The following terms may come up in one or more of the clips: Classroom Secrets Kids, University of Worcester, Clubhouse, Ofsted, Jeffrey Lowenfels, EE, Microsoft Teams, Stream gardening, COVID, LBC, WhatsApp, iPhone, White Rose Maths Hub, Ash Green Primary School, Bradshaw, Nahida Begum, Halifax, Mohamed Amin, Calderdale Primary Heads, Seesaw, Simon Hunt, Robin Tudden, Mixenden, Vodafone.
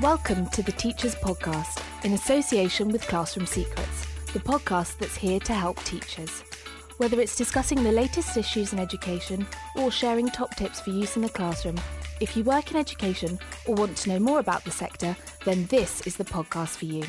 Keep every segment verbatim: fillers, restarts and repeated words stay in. Welcome to the Teachers Podcast, in association with Classroom Secrets, the podcast that's here to help teachers. Whether it's discussing the latest issues in education or sharing top tips for use in the classroom, if you work in education or want to know more about the sector, then this is the podcast for you.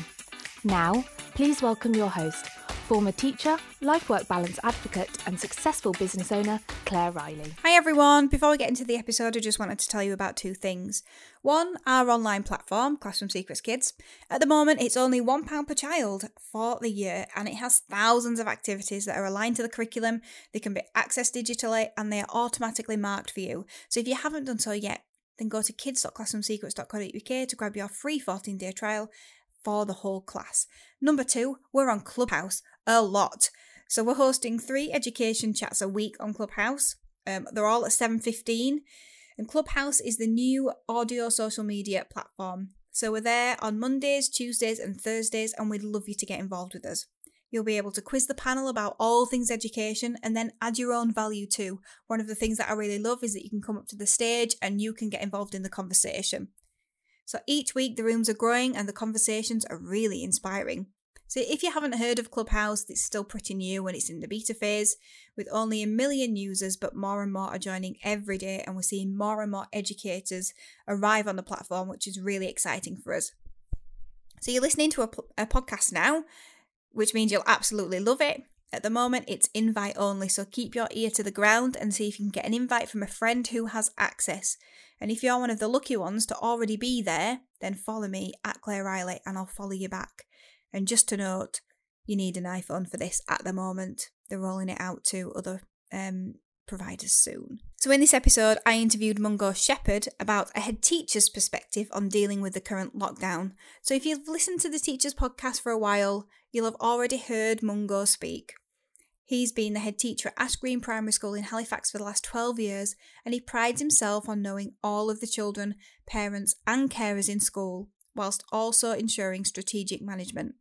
Now, please welcome your host, former teacher, life-work balance advocate and successful business owner, Claire Riley. Hi everyone. Before we get into the episode, I just wanted to tell you about two things. One, our online platform, Classroom Secrets Kids. At the moment, it's only one pound per child for the year, and it has thousands of activities that are aligned to the curriculum. They can be accessed digitally, and they are automatically marked for you. So if you haven't done so yet, then go to kids dot classroom secrets dot co dot uk to grab your free fourteen day trial for the whole class. Number two, we're on Clubhouse a lot. So we're hosting three education chats a week on Clubhouse. Um, they're all at seven fifteen. And Clubhouse is the new audio social media platform. So we're there on Mondays, Tuesdays and Thursdays, and we'd love you to get involved with us. You'll be able to quiz the panel about all things education and then add your own value too. One of the things that I really love is that you can come up to the stage and you can get involved in the conversation. So each week the rooms are growing and the conversations are really inspiring. So if you haven't heard of Clubhouse, it's still pretty new and it's in the beta phase with only a million users, but more and more are joining every day, and we're seeing more and more educators arrive on the platform, which is really exciting for us. So you're listening to a, a podcast now, which means you'll absolutely love it. At the moment, it's invite only, so keep your ear to the ground and see if you can get an invite from a friend who has access. And if you're one of the lucky ones to already be there, then follow me at Claire Riley and I'll follow you back. And just to note, you need an iPhone for this at the moment. They're rolling it out to other um, providers soon. So in this episode, I interviewed Mungo Shepherd about a head teacher's perspective on dealing with the current lockdown. So if you've listened to the Teachers Podcast for a while, you'll have already heard Mungo speak. He's been the head teacher at Ash Green Primary School in Halifax for the last twelve years, and he prides himself on knowing all of the children, parents and carers in school, whilst also ensuring strategic management.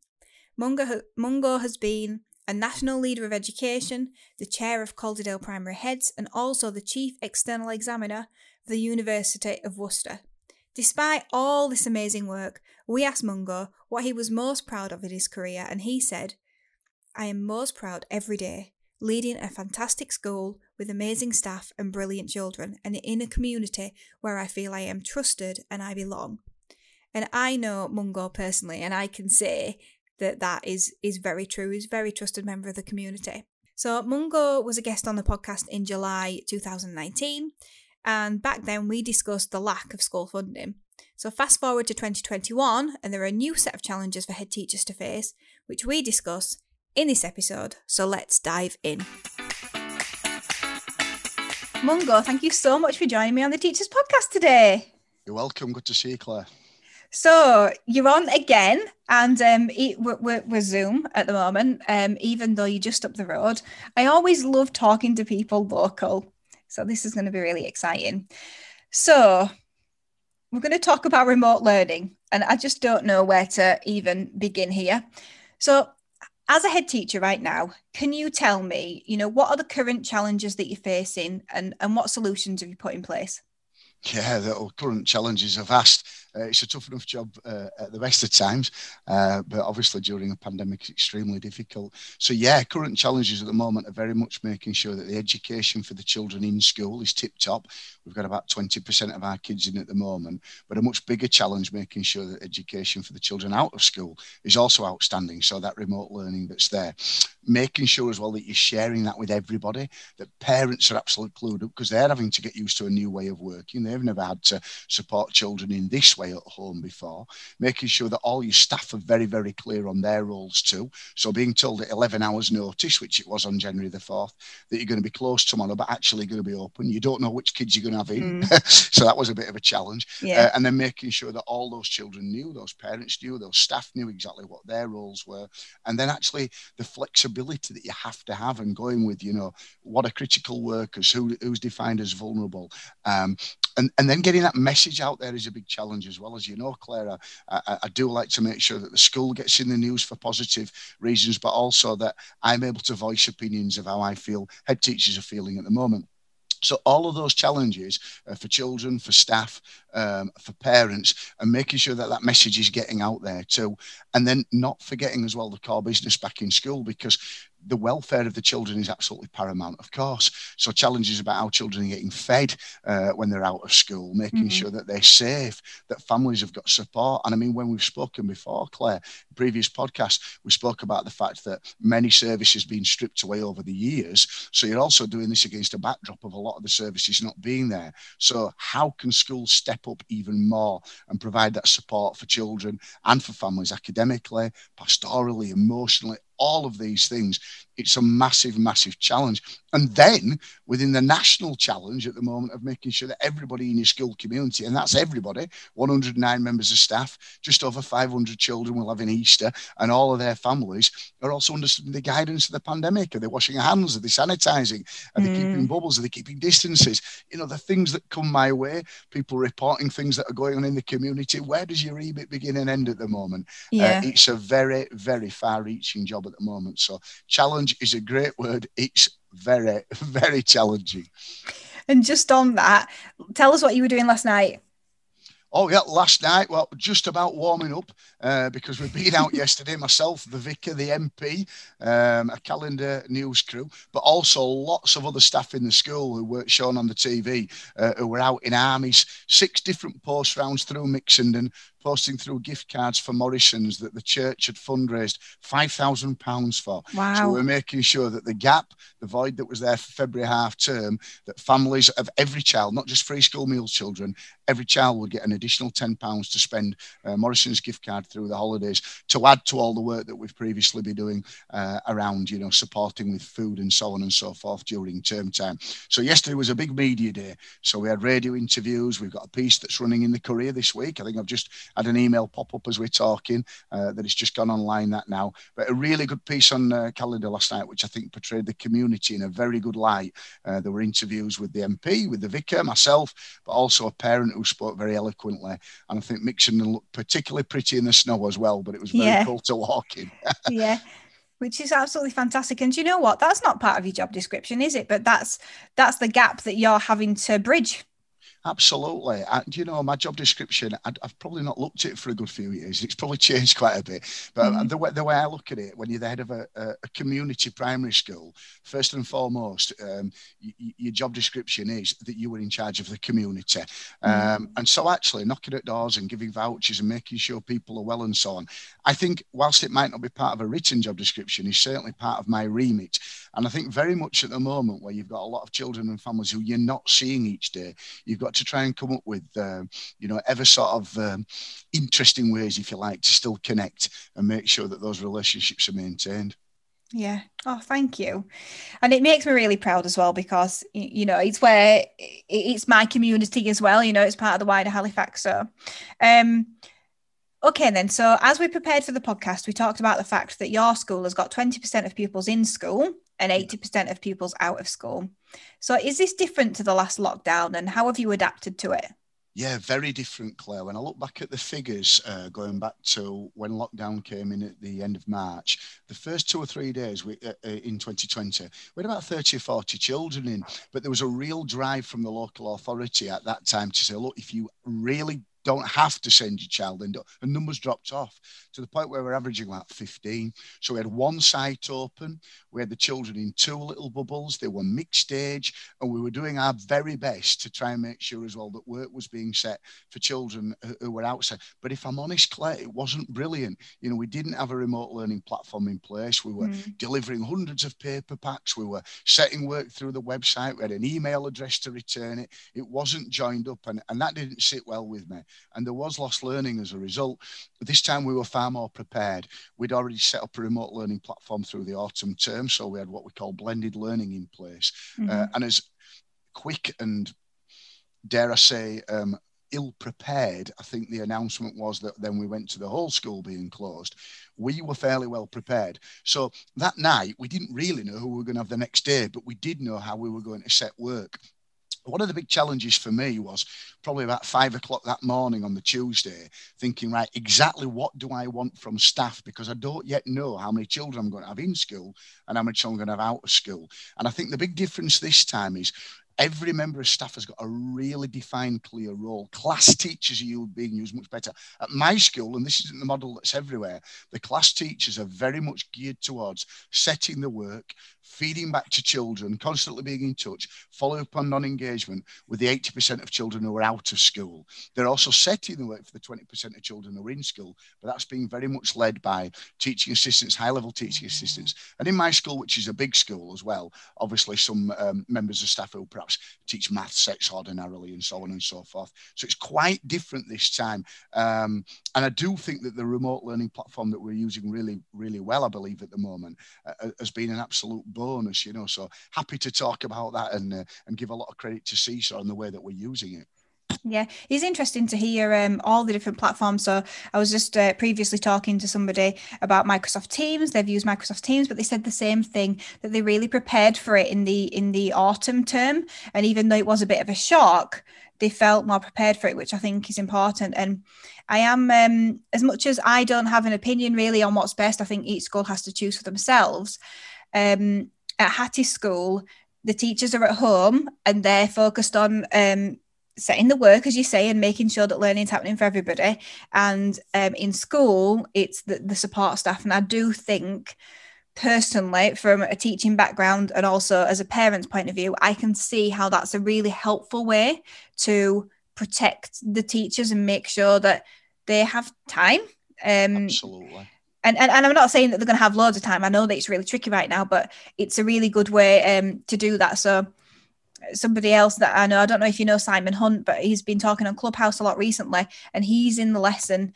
Mungo, Mungo has been a national leader of education, the chair of Calderdale Primary Heads and also the chief external examiner for the University of Worcester. Despite all this amazing work, we asked Mungo what he was most proud of in his career, and he said, "I am most proud every day, leading a fantastic school with amazing staff and brilliant children, and in a community where I feel I am trusted and I belong." And I know Mungo personally, and I can say that that is, is very true. He's a very trusted member of the community. So Mungo was a guest on the podcast in July two thousand nineteen, and back then we discussed the lack of school funding. So fast forward to twenty twenty-one, and there are a new set of challenges for head teachers to face, which we discuss in this episode, so let's dive in. Mungo, thank you so much for joining me on the Teachers Podcast today. You're welcome. Good to see you, Claire. So you're on again, and um, we're, we're Zoom at the moment, um, even though you're just up the road. I always love talking to people local, so this is going to be really exciting. So we're going to talk about remote learning, and I just don't know where to even begin here. So as a head teacher right now, can you tell me, you know, what are the current challenges that you're facing, and, and what solutions have you put in place? Yeah, the current challenges are vast. Uh, it's a tough enough job uh, at the best of times, uh, but obviously during a pandemic, it's extremely difficult. So yeah, current challenges at the moment are very much making sure that the education for the children in school is tip top. We've got about twenty percent of our kids in at the moment, but a much bigger challenge making sure that education for the children out of school is also outstanding. So that remote learning that's there, making sure as well that you're sharing that with everybody, that parents are absolutely clued up because they're having to get used to a new way of working. They've never had to support children in this way at home before, making sure that all your staff are very, very clear on their roles too. So being told at eleven hours notice, which it was on January the fourth, that you're going to be closed tomorrow, but actually going to be open. You don't know which kids you're going have in. Mm. So that was a bit of a challenge. Yeah. Uh, and then making sure that all those children knew, those parents knew, those staff knew exactly what their roles were. And then actually the flexibility that you have to have and going with, you know, what are critical workers, who, who's defined as vulnerable. Um, and, and then getting that message out there is a big challenge as well. As you know, Clara, I, I, I do like to make sure that the school gets in the news for positive reasons, but also that I'm able to voice opinions of how I feel head teachers are feeling at the moment. So all of those challenges uh, for children, for staff, um, for parents, and making sure that that message is getting out there too. And then not forgetting as well the core business back in school, because the welfare of the children is absolutely paramount, of course. So challenges about how children are getting fed uh, when they're out of school, making mm-hmm. sure that they're safe, that families have got support. And I mean, when we've spoken before, Claire, in previous podcasts, we spoke about the fact that many services being stripped away over the years. So you're also doing this against a backdrop of a lot of the services not being there. So how can schools step up even more and provide that support for children and for families academically, pastorally, emotionally, all of these things? It's a massive, massive challenge. And then within the national challenge at the moment of making sure that everybody in your school community, and that's everybody, one hundred nine members of staff, just over five hundred children will have an Easter, and all of their families are also understanding the guidance of the pandemic. Are they washing their hands? Are they sanitising? Are they mm. keeping bubbles? Are they keeping distances? You know, the things that come my way, people reporting things that are going on in the community. Where does your E B I T begin and end at the moment? Yeah. Uh, it's a very, very far-reaching job at the moment. So challenge is a great word. It's very, very challenging. And just on that, tell us what you were doing last night. Oh, yeah, last night, well, just about warming up uh, because we've been out yesterday, myself, the vicar, the M P, um, a calendar news crew, but also lots of other staff in the school who weren't shown on the T V, uh, who were out in armies, six different post rounds through Mixenden, posting through gift cards for Morrisons that the church had fundraised five thousand pounds for. Wow. So we're making sure that the gap, the void that was there for February half term, that families of every child, not just free school meal children, every child would get an additional ten pounds to spend uh, Morrison's gift card through the holidays, to add to all the work that we've previously been doing uh, around, you know, supporting with food and so on and so forth during term time. So yesterday was a big media day. So we had radio interviews. We've got a piece that's running in the Courier this week. I think I've just had an email pop up as we're talking uh, that it's just gone online that now. But a really good piece on uh, Calendar last night, which I think portrayed the community in a very good light. Uh, there were interviews with the M P, with the vicar, myself, but also a parent who spoke very eloquently. And I think Mixenden looked particularly pretty in the snow as well, but it was very yeah. cool to walk in. Yeah, which is absolutely fantastic. And do you know what? That's not part of your job description, is it? But that's that's the gap that you're having to bridge. Absolutely. And, you know, my job description, I'd, I've probably not looked at it for a good few years. It's probably changed quite a bit. But mm-hmm. the, way, the way I look at it, when you're the head of a, a community primary school, first and foremost, um, y- your job description is that you were in charge of the community. Mm-hmm. Um, and so actually knocking at doors and giving vouchers and making sure people are well and so on, I think whilst it might not be part of a written job description, it's certainly part of my remit. And I think very much at the moment where you've got a lot of children and families who you're not seeing each day, you've got to try and come up with, um, you know, ever sort of um, interesting ways, if you like, to still connect and make sure that those relationships are maintained. Yeah. Oh, thank you. And it makes me really proud as well, because, you know, it's where it's my community as well. You know, it's part of the wider Halifax. So, um, okay, then. So as we prepared for the podcast, we talked about the fact that your school has got twenty percent of pupils in school and eighty percent of pupils out of school. So is this different to the last lockdown, and how have you adapted to it? Yeah, very different, Claire. When I look back at the figures, uh, going back to when lockdown came in at the end of March, the first two or three days we, uh, in twenty twenty, we had about thirty or forty children in, but there was a real drive from the local authority at that time to say, look, if you really don't have to send your child in, and numbers dropped off to the point where we're averaging about fifteen. So we had one site open, we had the children in two little bubbles, they were mixed age, and we were doing our very best to try and make sure as well that work was being set for children who were outside. But if I'm honest, Claire, it wasn't brilliant. You know, we didn't have a remote learning platform in place. We were mm. delivering hundreds of paper packs. We were setting work through the website. We had an email address to return it. It wasn't joined up, and, and that didn't sit well with me. And there was lost learning as a result. This time we were far more prepared. We'd already set up a remote learning platform through the autumn term, so we had what we call blended learning in place. Mm-hmm. Uh, and as quick and, dare I say, um, ill-prepared, I think the announcement was that then we went to the whole school being closed. We were fairly well prepared. So that night, we didn't really know who we were going to have the next day, but we did know how we were going to set work. One of the big challenges for me was probably about five o'clock that morning on the Tuesday, thinking, right, exactly what do I want from staff? Because I don't yet know how many children I'm going to have in school and how many children I'm going to have out of school. And I think the big difference this time is Every member of staff has got a really defined, clear role. Class teachers are being used much better. At my school, and this isn't the model that's everywhere, the class teachers are very much geared towards setting the work, feeding back to children, constantly being in touch, follow up on non-engagement with the eighty percent of children who are out of school. They're also setting the work for the twenty percent of children who are in school, but that's being very much led by teaching assistants, high-level teaching assistants. And in my school, which is a big school as well, obviously some um, members of staff who perhaps teach maths extraordinarily and so on and so forth. So it's quite different this time. Um, and I do think that the remote learning platform that we're using really, really well, I believe at the moment, uh, has been an absolute bonus, you know, so happy to talk about that and uh, and give a lot of credit to Seesaw and the way that we're using it. Yeah, it's interesting to hear um, all the different platforms. So I was just uh, previously talking to somebody about Microsoft Teams. They've used Microsoft Teams, but they said the same thing, that they really prepared for it in the in the autumn term. And even though it was a bit of a shock, they felt more prepared for it, which I think is important. And I am, um, as much as I don't have an opinion really on what's best, I think each school has to choose for themselves. Um, at Hattie's school, the teachers are at home and they're focused on um, setting the work, as you say, and making sure that learning is happening for everybody. And um, in school, it's the, the support staff. And I do think, personally, from a teaching background and also as a parent's point of view, I can see how that's a really helpful way to protect the teachers and make sure that they have time. Um, Absolutely. And, and and I'm not saying that they're going to have loads of time. I know that it's really tricky right now, but it's a really good way um, to do that. So somebody else that I know, I don't know if you know Simon Hunt, but he's been talking on Clubhouse a lot recently, and he's in the lesson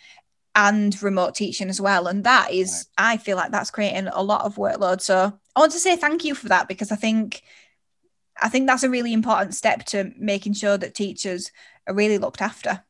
and remote teaching as well. And that is, right. I feel like that's creating a lot of workload. So I want to say thank you for that, because I think I think that's a really important step to making sure that teachers are really looked after.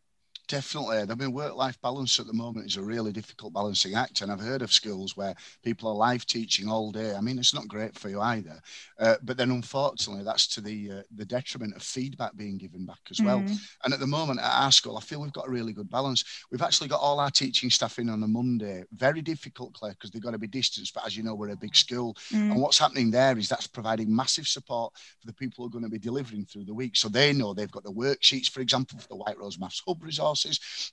Definitely. I mean, work-life balance at the moment is a really difficult balancing act. And I've heard of schools where people are live teaching all day. I mean, it's not great for you either. Uh, but then, unfortunately, that's to the uh, the detriment of feedback being given back as well. Mm. And at the moment at our school, I feel we've got a really good balance. We've actually got all our teaching staff in on a Monday. Very difficult, Claire, because they've got to be distanced. But as you know, we're a big school. Mm. And what's happening there is that's providing massive support for the people who are going to be delivering through the week. So they know they've got the worksheets, for example, for the White Rose Maths Hub resource.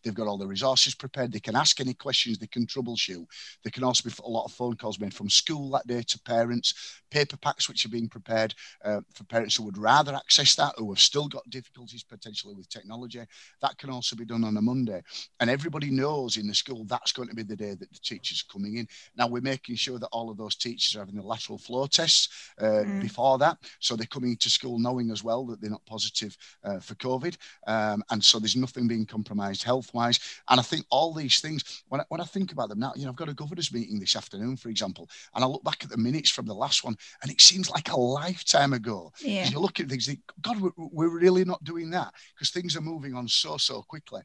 They've got all the resources prepared. They can ask any questions. They can troubleshoot. There can also be a lot of phone calls made from school that day to parents, paper packs which are being prepared uh, for parents who would rather access that, who have still got difficulties potentially with technology. That can also be done on a Monday. And everybody knows in the school that's going to be the day that the teachers are coming in. Now, we're making sure that all of those teachers are having the lateral flow tests uh, mm. before that. So they're coming to school knowing as well that they're not positive uh, for COVID. Um, and so there's nothing being compromised health-wise. And I think all these things, when I, when I think about them now, you know, I've got a governor's meeting this afternoon, for example, and I look back at the minutes from the last one, and it seems like a lifetime ago. Yeah. You look at things, think, God, we're, we're really not doing that, because things are moving on so, so quickly.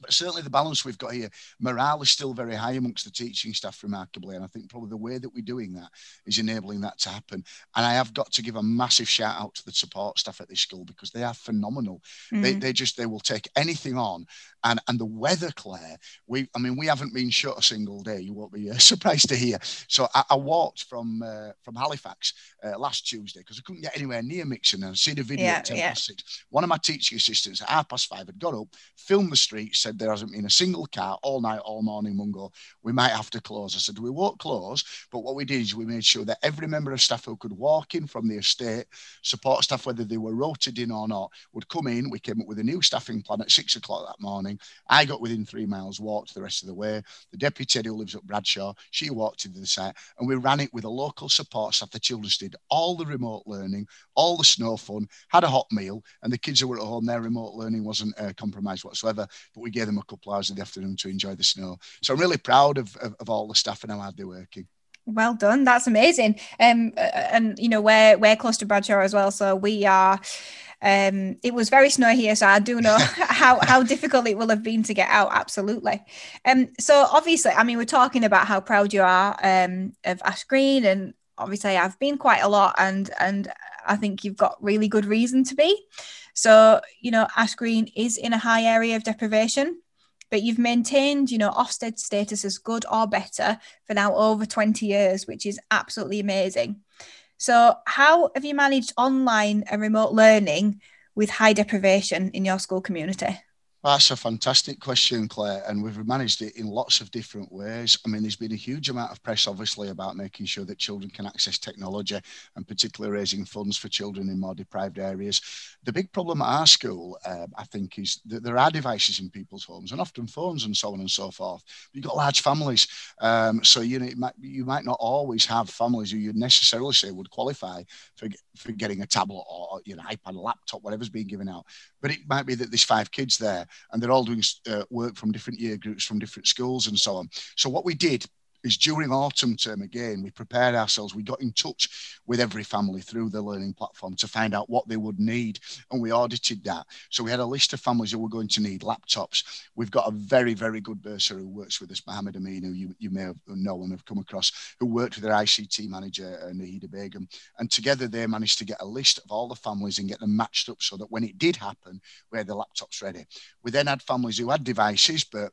But certainly the balance we've got here, morale is still very high amongst the teaching staff, remarkably. And I think probably the way that we're doing that is enabling that to happen. And I have got to give a massive shout out to the support staff at this school, because they are phenomenal. Mm. They, they just, they will take anything on. And and the weather, Claire, we, I mean, we haven't been shut a single day. You won't be uh, surprised to hear. So I, I walked from uh, from Halifax uh, last Tuesday, because I couldn't get anywhere near Mixenden, and see the video yeah, at ten yeah. past six. One of my teaching assistants at half past five had got up, filmed the streets, said there hasn't been a single car all night, all morning, Mungo. We might have to close. I said, we won't close, but what we did is we made sure that every member of staff who could walk in from the estate, support staff, whether they were rotated in or not, would come in. We came up with a new staffing plan at six o'clock that morning. I got within three miles, walked the rest of the way. The deputy head who lives at Bradshaw, she walked into the site, and we ran it with a local support staff. The children did all the remote learning, all the snow fun, had a hot meal, and the kids who were at home, their remote learning wasn't uh, compromised whatsoever, but we gave them a couple of hours in the afternoon to enjoy the snow. So I'm really proud of, of, of all the staff and how hard they're working. Well done. That's amazing. Um, and, you know, we're, we're close to Bradshaw as well, so we are... Um, it was very snowy here, so I do know how, how difficult it will have been to get out. Absolutely. Um, so obviously, I mean, we're talking about how proud you are um, of Ash Green, and obviously I've been quite a lot, and and I think you've got really good reason to be. So, you know, Ash Green is in a high area of deprivation, but you've maintained, you know, Ofsted status as good or better for now over twenty years, which is absolutely amazing. So how have you managed online and remote learning with high deprivation in your school community? That's a fantastic question, Claire, and we've managed it in lots of different ways. I mean, there's been a huge amount of press, obviously, about making sure that children can access technology and particularly raising funds for children in more deprived areas. The big problem at our school, uh, I think, is that there are devices in people's homes and often phones and so on and so forth. You've got large families, um, so you know, it might, you might not always have families who you'd necessarily say would qualify for, for getting a tablet or you know, iPad, laptop, whatever's being given out. But it might be that there's five kids there, and they're all doing uh, work from different year groups, from different schools and so on. So what we did is during autumn term, again, we prepared ourselves. We got in touch with every family through the learning platform to find out what they would need, and we audited that. So we had a list of families who were going to need laptops. We've got a very, very good bursar who works with us, Mohamed Amin, who you, you may have known and have come across, who worked with their I C T manager, uh, Nahida Begum, and together they managed to get a list of all the families and get them matched up so that when it did happen, we had the laptops ready. We then had families who had devices, but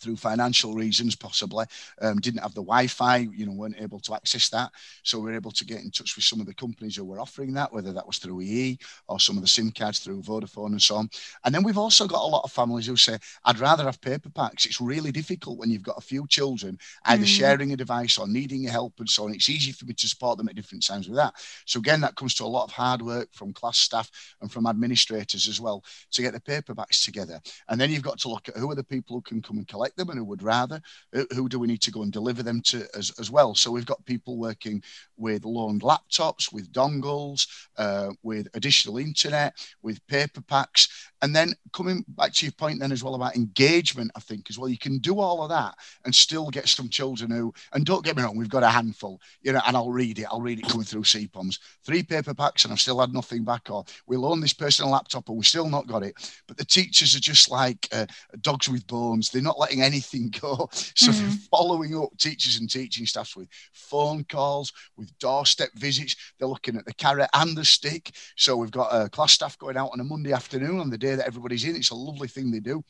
through financial reasons, possibly, um, didn't have the Wi-Fi, you know, weren't able to access that. So we were able to get in touch with some of the companies who were offering that, whether that was through E E or some of the SIM cards through Vodafone and so on. And then we've also got a lot of families who say, I'd rather have paper packs. It's really difficult when you've got a few children either mm. sharing a device or needing help and so on. It's easy for me to support them at different times with that. So again, that comes to a lot of hard work from class staff and from administrators as well to get the paper packs together. And then you've got to look at who are the people who can come and collect them and who would rather, who do we need to go and deliver them to as, as well. So we've got people working with loaned laptops, with dongles, uh, with additional internet, with paper packs. And then coming back to your point then as well about engagement, I think as well, you can do all of that and still get some children who, and don't get me wrong, we've got a handful, you know, and I'll read it, I'll read it coming through C P O M S, three paper packs and I've still had nothing back, or we loaned this person a laptop and we've still not got it. But the teachers are just like uh, dogs with bones. They're not letting anything go. So mm-hmm. they're following up teachers and teaching staffs with phone calls, with doorstep visits. They're looking at the carrot and the stick. So we've got a class staff going out on a Monday afternoon on the day that everybody's in. It's a lovely thing they do.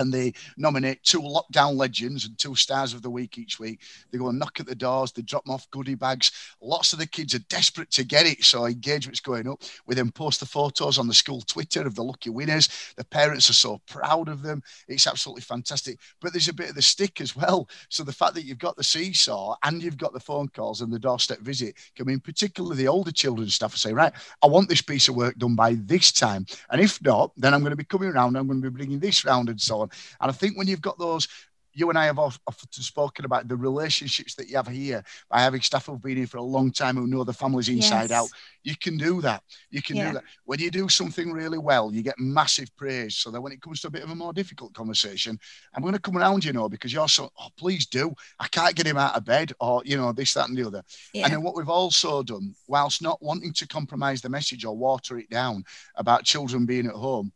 And they nominate two lockdown legends and two stars of the week each week. They go and knock at the doors. They drop them off goodie bags. Lots of the kids are desperate to get it, so engagement's going up. We then post the photos on the school Twitter of the lucky winners. The parents are so proud of them. It's absolutely fantastic. But there's a bit of the stick as well. So the fact that you've got the seesaw and you've got the phone calls and the doorstep visit can mean particularly the older children's staff say, right, I want this piece of work done by this time. And if not, then I'm going to be coming around. I'm going to be bringing this round and so on. And I think when you've got those, you and I have often spoken about the relationships that you have here by having staff who've been here for a long time who know the families inside yes. out. You can do that. You can yeah. do that. When you do something really well, you get massive praise. So that when it comes to a bit of a more difficult conversation, I'm going to come around, you know, because you're so, oh, please do. I can't get him out of bed or, you know, this, that and the other. Yeah. And then what we've also done, whilst not wanting to compromise the message or water it down about children being at home,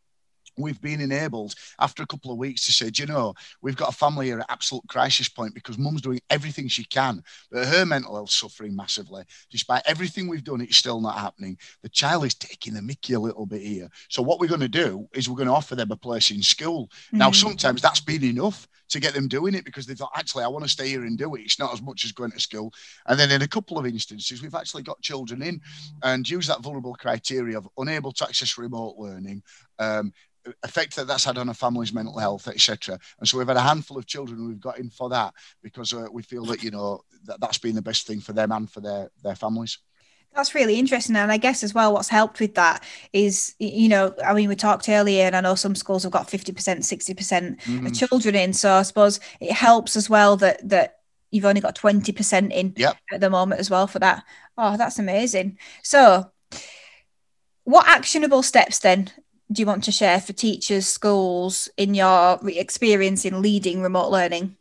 we've been enabled after a couple of weeks to say, do you know, we've got a family here at absolute crisis point because mum's doing everything she can, but her mental health's suffering massively. Despite everything we've done, it's still not happening. The child is taking the mickey a little bit here. So what we're going to do is we're going to offer them a place in school. Mm-hmm. Now, sometimes that's been enough to get them doing it because they thought, actually, I want to stay here and do it. It's not as much as going to school. And then in a couple of instances, we've actually got children in and use that vulnerable criteria of unable to access remote learning, um, effect that that's had on a family's mental health, et cetera. And so we've had a handful of children we've got in for that because uh, we feel that, you know, that that's been the best thing for them and for their, their families. That's really interesting. And I guess as well, what's helped with that is, you know, I mean, we talked earlier and I know some schools have got fifty percent, sixty percent mm-hmm. of children in. So I suppose it helps as well that, that you've only got twenty percent in yep. at the moment as well for that. Oh, that's amazing. So what actionable steps then do you want to share for teachers, schools, in your experience in leading remote learning?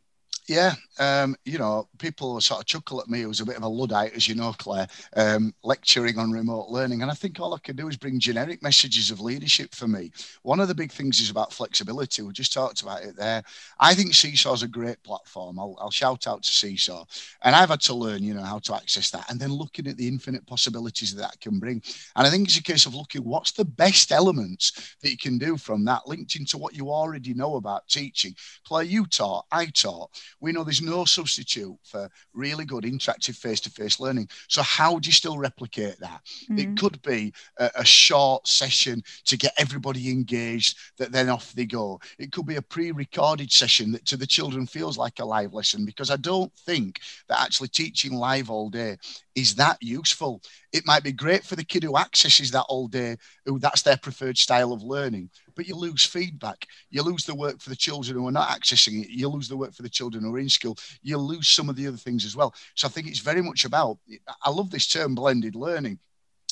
Yeah, um, you know, people sort of chuckle at me who's a bit of a Luddite, as you know, Claire, um, lecturing on remote learning. And I think all I can do is bring generic messages of leadership for me. One of the big things is about flexibility. We just talked about it there. I think Seesaw is a great platform. I'll, I'll shout out to Seesaw. And I've had to learn, you know, how to access that and then looking at the infinite possibilities that that can bring. And I think it's a case of looking what's the best elements that you can do from that linked into what you already know about teaching. Claire, you taught, I taught. We know there's no no substitute for really good interactive face-to-face learning. So how do you still replicate that? Mm. It could be a, a short session to get everybody engaged, that then off they go. It could be a pre-recorded session that to the children feels like a live lesson, because I don't think that actually teaching live all day is that useful. It might be great for the kid who accesses that all day, who that's their preferred style of learning, but you lose feedback. You lose the work for the children who are not accessing it. You lose the work for the children who are in school. You lose some of the other things as well. So I think it's very much about, I love this term blended learning,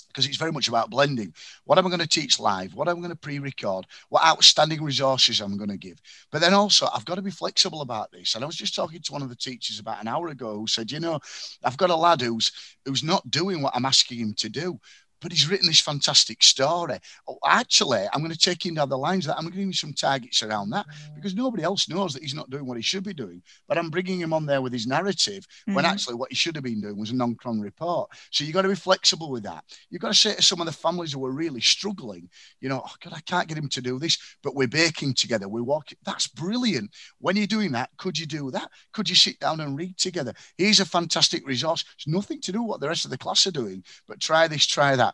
because it's very much about blending. What am I going to teach live? What am I going to pre-record? What outstanding resources I'm going to give? But then also, I've got to be flexible about this. And I was just talking to one of the teachers about an hour ago who said, you know, I've got a lad who's, who's not doing what I'm asking him to do, but he's written this fantastic story. Oh, actually, I'm going to take him down the lines that I'm going to give him some targets around that, because nobody else knows that he's not doing what he should be doing. But I'm bringing him on there with his narrative, mm-hmm. when actually what he should have been doing was a non-cron report. So you've got to be flexible with that. You've got to say to some of the families who are really struggling, you know, oh God, I can't get him to do this, but we're baking together. We're walking. That's brilliant. When you're doing that, could you do that? Could you sit down and read together? Here's a fantastic resource. It's nothing to do with what the rest of the class are doing, but try this, try that.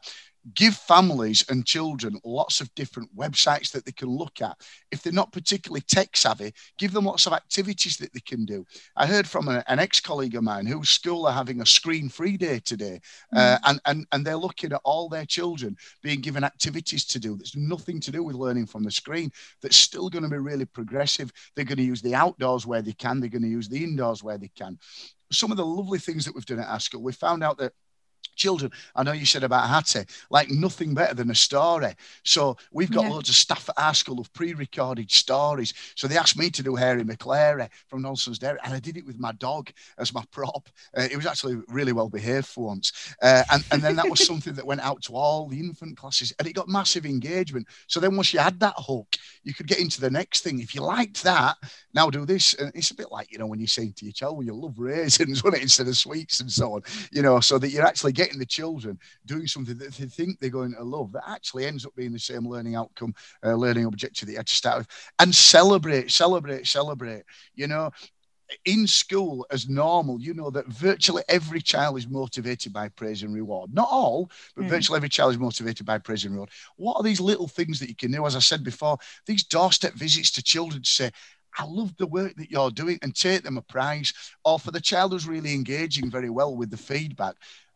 Give families and children lots of different websites that they can look at. If they're not particularly tech savvy, give them lots of activities that they can do. I heard from a, an ex-colleague of mine whose school are having a screen-free day today, uh, mm. and, and, and they're looking at all their children being given activities to do that's nothing to do with learning from the screen, that's still going to be really progressive. They're going to use the outdoors where they can. They're going to use the indoors where they can. Some of the lovely things that we've done at our school, we found out that children, I know you said about Hattie, like nothing better than a story. So we've got yeah. loads of staff at our school of pre-recorded stories. So they asked me to do Hairy Maclary from Donaldson's Dairy, and I did it with my dog as my prop. Uh, it was actually really well behaved for once. Uh, and, and then that was something that went out to all the infant classes, and it got massive engagement. So then once you had that hook, you could get into the next thing. If you liked that, now do this. And it's a bit like, you know, when you're saying to your child, well, you love raisins, wasn't it, instead of sweets and so on, you know, so that you're actually getting the children doing something that they think they're going to love that actually ends up being the same learning outcome, uh, learning objective that you had to start with. And celebrate, celebrate, celebrate, you know. In school, as normal, you know that virtually every child is motivated by praise and reward. Not all, but mm. virtually every child is motivated by praise and reward. What are these little things that you can do? As I said before, these doorstep visits to children to say, I love the work that you're doing, and take them a prize. Or for the child who's really engaging very well with the feedback,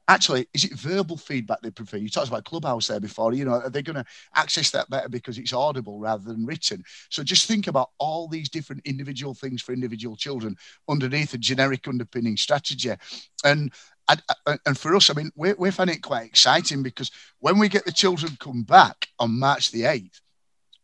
actually, is it verbal feedback they prefer? You talked about Clubhouse there before. You know, are they going to access that better because it's audible rather than written? So just think about all these different individual things for individual children underneath a generic underpinning strategy. And and, and for us, I mean, we're, we're finding it quite exciting, because when we get the children come back on March the eighth,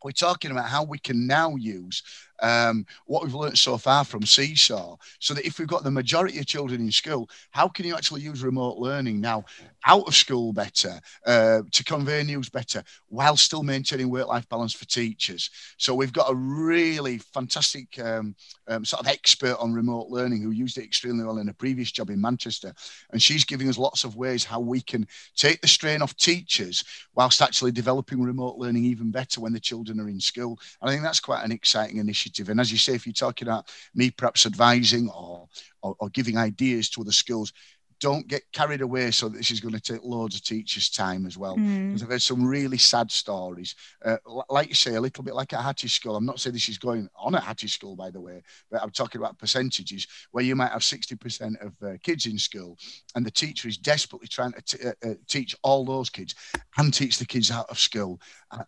we're talking about how we can now use um, what we've learned so far from Seesaw, so that if we've got the majority of children in school, how can you actually use remote learning now out of school better, uh, to convey news better, while still maintaining work-life balance for teachers? So we've got a really fantastic um, um, sort of expert on remote learning who used it extremely well in a previous job in Manchester, and she's giving us lots of ways how we can take the strain off teachers whilst actually developing remote learning even better when the children are in school. I think that's quite an exciting initiative. And as you say, if you're talking about me perhaps advising or, or, or giving ideas to other schools, don't get carried away so that this is going to take loads of teachers' time as well. Mm. Because I've heard some really sad stories. Uh, like you say, a little bit like at Hattie's school. I'm not saying this is going on at Hattie's school, by the way, but I'm talking about percentages where you might have sixty percent of uh, kids in school, and the teacher is desperately trying to t- uh, teach all those kids and teach the kids out of school.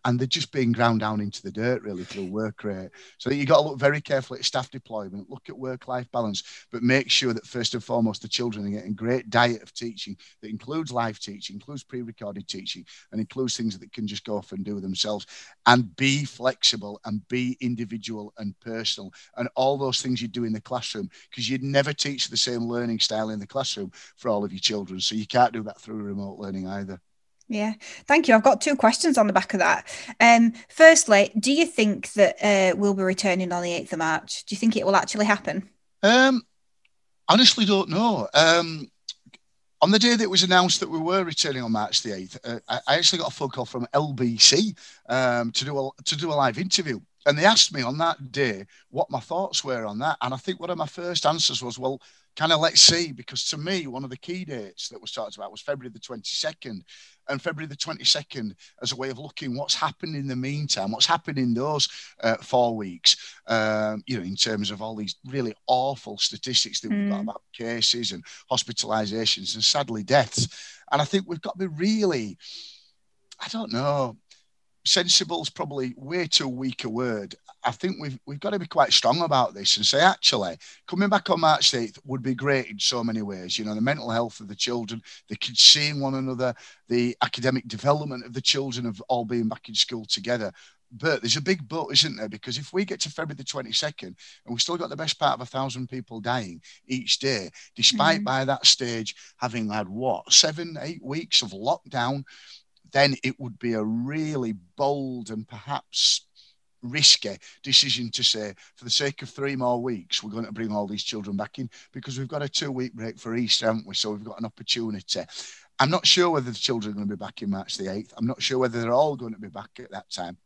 And they're just being ground down into the dirt, really, through work rate. So you've got to look very carefully at staff deployment, look at work-life balance, but make sure that first and foremost the children are getting great diet of teaching that includes live teaching, includes pre-recorded teaching, and includes things that they can just go off and do themselves. And be flexible and be individual and personal, and all those things you do in the classroom, because you'd never teach the same learning style in the classroom for all of your children. So you can't do that through remote learning either. Yeah, thank you. I've got two questions on the back of that. Um, firstly, do you think that uh, we'll be returning on the eighth of March? Do you think it will actually happen? Um, honestly, don't know. Um, on the day that it was announced that we were returning on March the eighth, uh, I actually got a phone call from L B C um, to do a, to do a live interview. And they asked me on that day what my thoughts were on that. And I think one of my first answers was, well, kind of let's see, because to me, one of the key dates that was talked about was February the twenty-second. And February the twenty-second as a way of looking what's happened in the meantime, what's happened in those uh, four weeks, um, you know, in terms of all these really awful statistics that mm. we've got about cases and hospitalisations and sadly deaths. And I think we've got to be really, I don't know, sensible is probably way too weak a word. I think we've we've got to be quite strong about this and say, actually, coming back on March the eighth would be great in so many ways. You know, the mental health of the children, the kids seeing one another, the academic development of the children of all being back in school together. But there's a big but, isn't there? Because if we get to February the twenty-second and we've still got the best part of a thousand people dying each day, despite mm-hmm. by that stage having had, what, seven, eight weeks of lockdown, then it would be a really bold and perhaps risky decision to say, for the sake of three more weeks, we're going to bring all these children back in, because we've got a two-week break for Easter, haven't we? So we've got an opportunity. I'm not sure whether the children are going to be back in March the eighth. I'm not sure whether they're all going to be back at that time.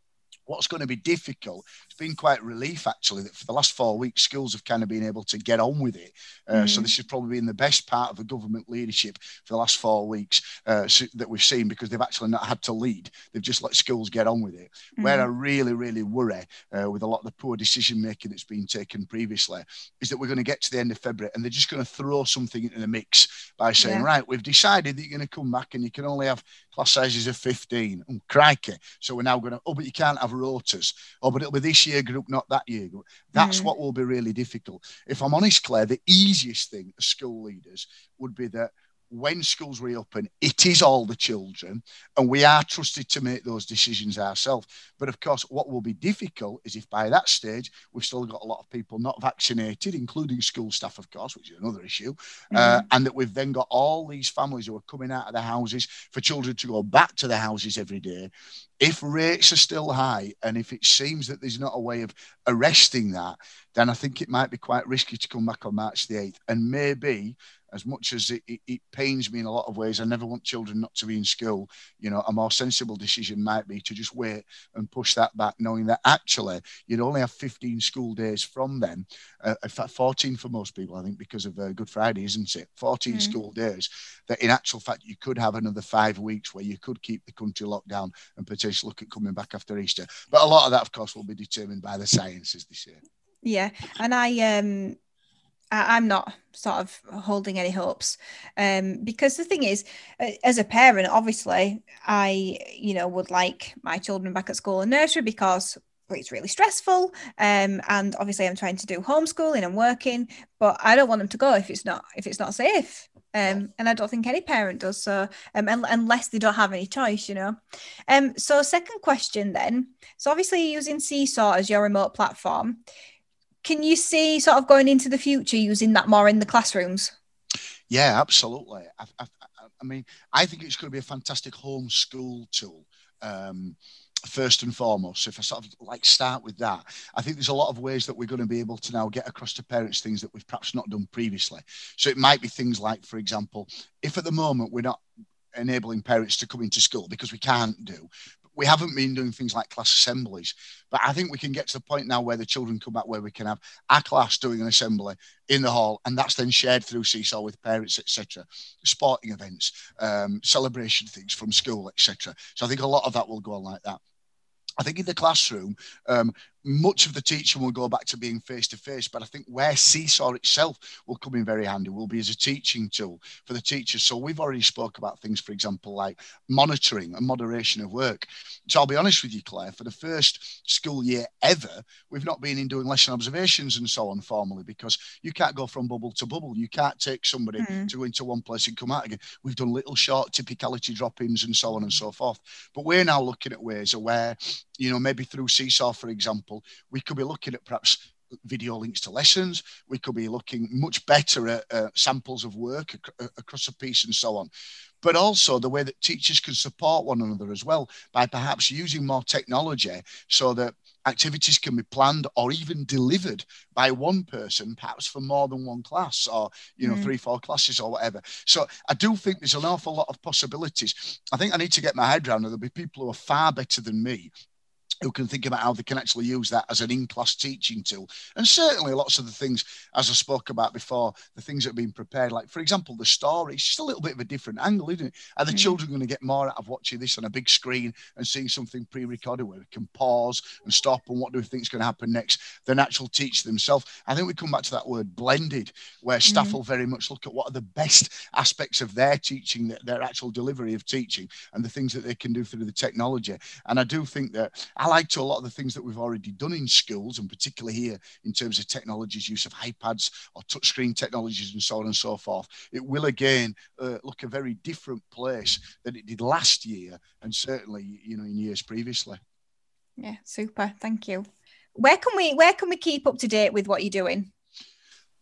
What's going to be difficult, it's been quite relief, actually, that for the last four weeks, schools have kind of been able to get on with it. Uh, mm-hmm. So this has probably been the best part of the government leadership for the last four weeks uh, so, that we've seen, because they've actually not had to lead. They've just let schools get on with it. Mm-hmm. Where I really, really worry uh, with a lot of the poor decision-making that's been taken previously is that we're going to get to the end of February and they're just going to throw something into the mix by saying, yeah. right, we've decided that you're going to come back and you can only have class sizes of fifteen. Oh, crikey. So we're now going to, oh, but you can't have rotas. Oh, but it'll be this year group, not that year group. That's mm. what will be really difficult. If I'm honest, Claire, the easiest thing as school leaders would be that when schools reopen, it is all the children and we are trusted to make those decisions ourselves. But of course, what will be difficult is if by that stage, we've still got a lot of people not vaccinated, including school staff, of course, which is another issue. Mm-hmm. uh, and that we've then got all these families who are coming out of their houses for children to go back to their houses every day. If rates are still high and if it seems that there's not a way of arresting that, then I think it might be quite risky to come back on March the eighth. And maybe, as much as it, it, it pains me in a lot of ways, I never want children not to be in school. You know, a more sensible decision might be to just wait and push that back, knowing that actually you'd only have fifteen school days from then. Uh, in fact, fourteen for most people, I think, because of uh, Good Friday, isn't it? fourteen mm-hmm. school days, that in actual fact, you could have another five weeks where you could keep the country locked down and potentially look at coming back after Easter. But a lot of that, of course, will be determined by the science, as they say. Yeah, and I... um. I'm not sort of holding any hopes um, because the thing is, as a parent, obviously, I, you know, would like my children back at school and nursery because it's really stressful. Um, and obviously, I'm trying to do homeschooling and working, but I don't want them to go if it's not if it's not safe. Um, and I don't think any parent does so, um, unless they don't have any choice, you know. Um, so second question then. So obviously, using Seesaw as your remote platform, can you see sort of going into the future using that more in the classrooms? Yeah, absolutely. I, I, I mean, I think it's going to be a fantastic homeschool tool. Um, First and foremost, so if I sort of like start with that, I think there's a lot of ways that we're going to be able to now get across to parents things that we've perhaps not done previously. So it might be things like, for example, if at the moment we're not enabling parents to come into school because we can't do, we haven't been doing things like class assemblies, but I think we can get to the point now where the children come back, where we can have our class doing an assembly in the hall, and that's then shared through Seesaw with parents, et cetera. Sporting events, um, celebration things from school, et cetera. So I think a lot of that will go on like that. I think in the classroom, um, much of the teaching will go back to being face-to-face, but I think where Seesaw itself will come in very handy will be as a teaching tool for the teachers. So we've already spoke about things, for example, like monitoring and moderation of work. So I'll be honest with you, Claire, for the first school year ever, we've not been in doing lesson observations and so on formally, because you can't go from bubble to bubble. You can't take somebody mm. to go into one place and come out again. We've done little short typicality drop-ins and so on and so forth. But we're now looking at ways of where, you know, maybe through Seesaw, for example, we could be looking at perhaps video links to lessons. We could be looking much better at uh, samples of work ac- across a piece and so on. But also the way that teachers can support one another as well by perhaps using more technology so that activities can be planned or even delivered by one person, perhaps for more than one class or, you know, mm. three, four classes or whatever. So I do think there's an awful lot of possibilities. I think I need to get my head around it. There'll be people who are far better than me who can think about how they can actually use that as an in-class teaching tool. And certainly lots of the things, as I spoke about before, the things that have been prepared, like, for example, the story, it's just a little bit of a different angle, isn't it? Are the mm-hmm. children going to get more out of watching this on a big screen and seeing something pre-recorded where we can pause and stop and what do we think is going to happen next than actual teach themselves? I think we come back to that word blended, where staff mm-hmm. will very much look at what are the best aspects of their teaching, their actual delivery of teaching, and the things that they can do through the technology. And I do think that I like to a lot of the things that we've already done in schools, and particularly here in terms of technologies, use of iPads or touchscreen technologies and so on and so forth. It will again uh, look a very different place than it did last year, and certainly, you know, in years previously. Yeah, super. Thank you. Where can we where can we keep up to date with what you're doing?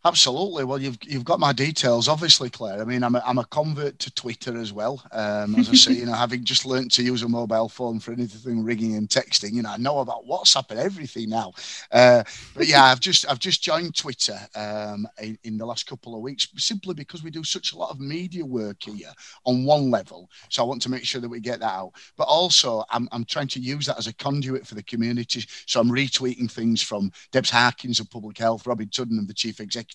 Absolutely. Well, you've you've got my details, obviously, Claire. I mean, I'm a, I'm a convert to Twitter as well. Um, as I say, you know, having just learned to use a mobile phone for anything ringing and texting, you know, I know about WhatsApp and everything now. Uh, but yeah, I've just I've just joined Twitter um, in, in the last couple of weeks, simply because we do such a lot of media work here on one level. So I want to make sure that we get that out. But also, I'm I'm trying to use that as a conduit for the community. So I'm retweeting things from Debs Harkins of Public Health, Robin Tudden of the Chief Executive,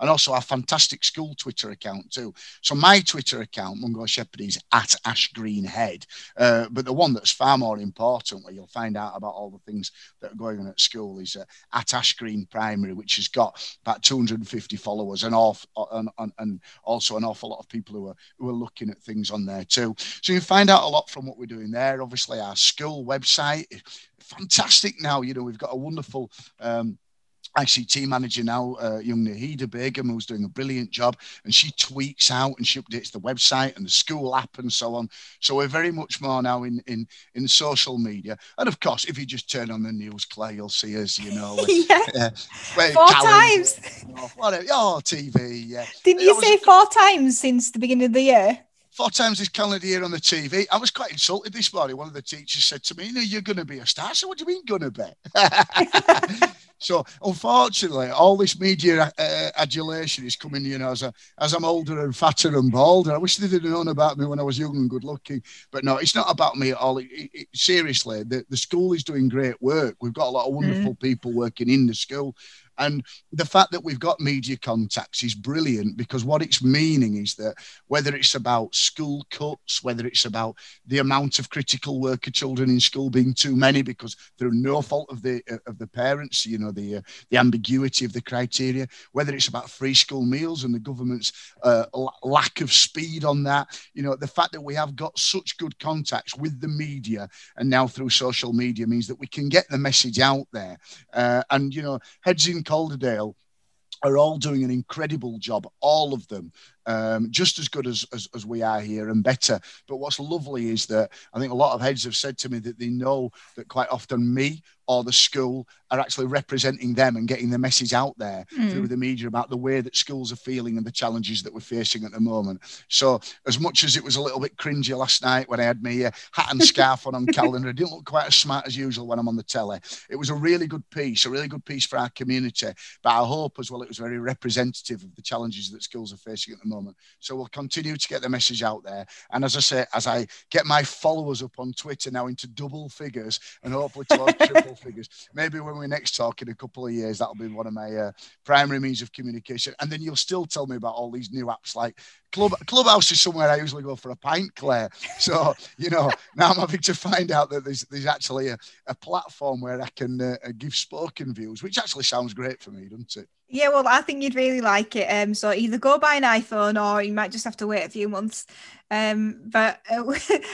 and also our fantastic school Twitter account too. So my Twitter account, Mungo Shepherd, is at Ash Green Head. Uh, but the one that's far more important, where you'll find out about all the things that are going on at school, is uh, at Ash Green Primary, which has got about two hundred fifty followers, and, off, and, and, and also an awful lot of people who are, who are looking at things on there too. So you find out a lot from what we're doing there. Obviously, our school website, fantastic now. You know, we've got a wonderful... Um, I C T manager now, uh, young Nahida Begum, who's doing a brilliant job, and she tweets out and she updates the website and the school app and so on. So we're very much more now in in in social media. And of course, if you just turn on the news, Claire, you'll see us, you know. With, yeah. Uh, four times. Whatever. Oh, T V, yeah. Didn't you say four times since the beginning of the year? Four times this calendar year on the T V. I was quite insulted this morning. One of the teachers said to me, you know, you're going to be a star. I said, what do you mean going to be? So, unfortunately, all this media uh, adulation is coming, you know, as, a, as I'm older and fatter and balder. I wish they'd have known about me when I was young and good looking. But no, it's not about me at all. It, it, it, seriously, the, the school is doing great work. We've got a lot of wonderful mm. people working in the school. And the fact that we've got media contacts is brilliant, because what it's meaning is that whether it's about school cuts, whether it's about the amount of critical worker children in school being too many because through no fault of the of the parents, you know, the uh, the ambiguity of the criteria, whether it's about free school meals and the government's uh, lack of speed on that, you know, the fact that we have got such good contacts with the media and now through social media means that we can get the message out there. Uh, and, you know, heads in Calderdale are all doing an incredible job, all of them, um, just as good as, as as we are here and better. But what's lovely is that I think a lot of heads have said to me that they know that quite often me or the school are actually representing them and getting the message out there mm. through the media about the way that schools are feeling and the challenges that we're facing at the moment. So as much as it was a little bit cringy last night when I had my uh, hat and scarf on on calendar, I didn't look quite as smart as usual when I'm on the telly. It was a really good piece, a really good piece for our community. But I hope as well it was very representative of the challenges that schools are facing at the moment. So we'll continue to get the message out there. And as I say, as I get my followers up on Twitter now into double figures and hopefully to triple figures, maybe when we next talk in a couple of years, that'll be one of my uh, primary means of communication. And then you'll still tell me about all these new apps, like Club Clubhouse is somewhere I usually go for a pint, Claire. So, you know, now I'm having to find out that there's there's actually a, a platform where I can uh, give spoken views, which actually sounds great for me, doesn't it? Yeah, well, I think you'd really like it. Um, so either go buy an iPhone or you might just have to wait a few months. Um, but uh,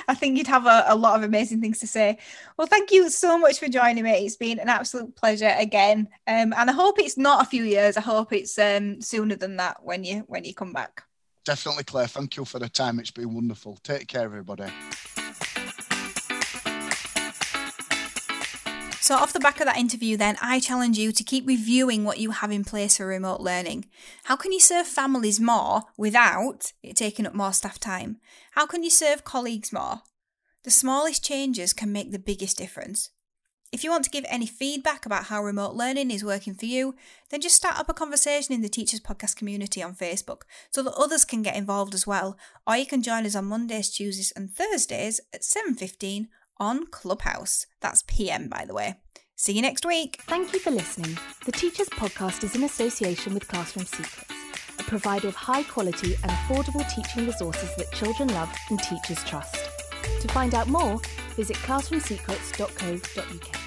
I think you'd have a, a lot of amazing things to say. Well, thank you so much for joining me. It's been an absolute pleasure again. Um, and I hope it's not a few years. I hope it's um, sooner than that when you when you come back. Definitely, Claire. Thank you for the time. It's been wonderful. Take care, everybody. So off the back of that interview then, I challenge you to keep reviewing what you have in place for remote learning. How can you serve families more without it taking up more staff time? How can you serve colleagues more? The smallest changes can make the biggest difference. If you want to give any feedback about how remote learning is working for you, then just start up a conversation in the Teachers Podcast community on Facebook so that others can get involved as well. Or you can join us on Mondays, Tuesdays and Thursdays at seven fifteen on Clubhouse. That's P M, by the way. See you next week. Thank you for listening. The Teachers Podcast is in association with Classroom Secrets, a provider of high quality and affordable teaching resources that children love and teachers trust. To find out more, visit classroom secrets dot co dot U K.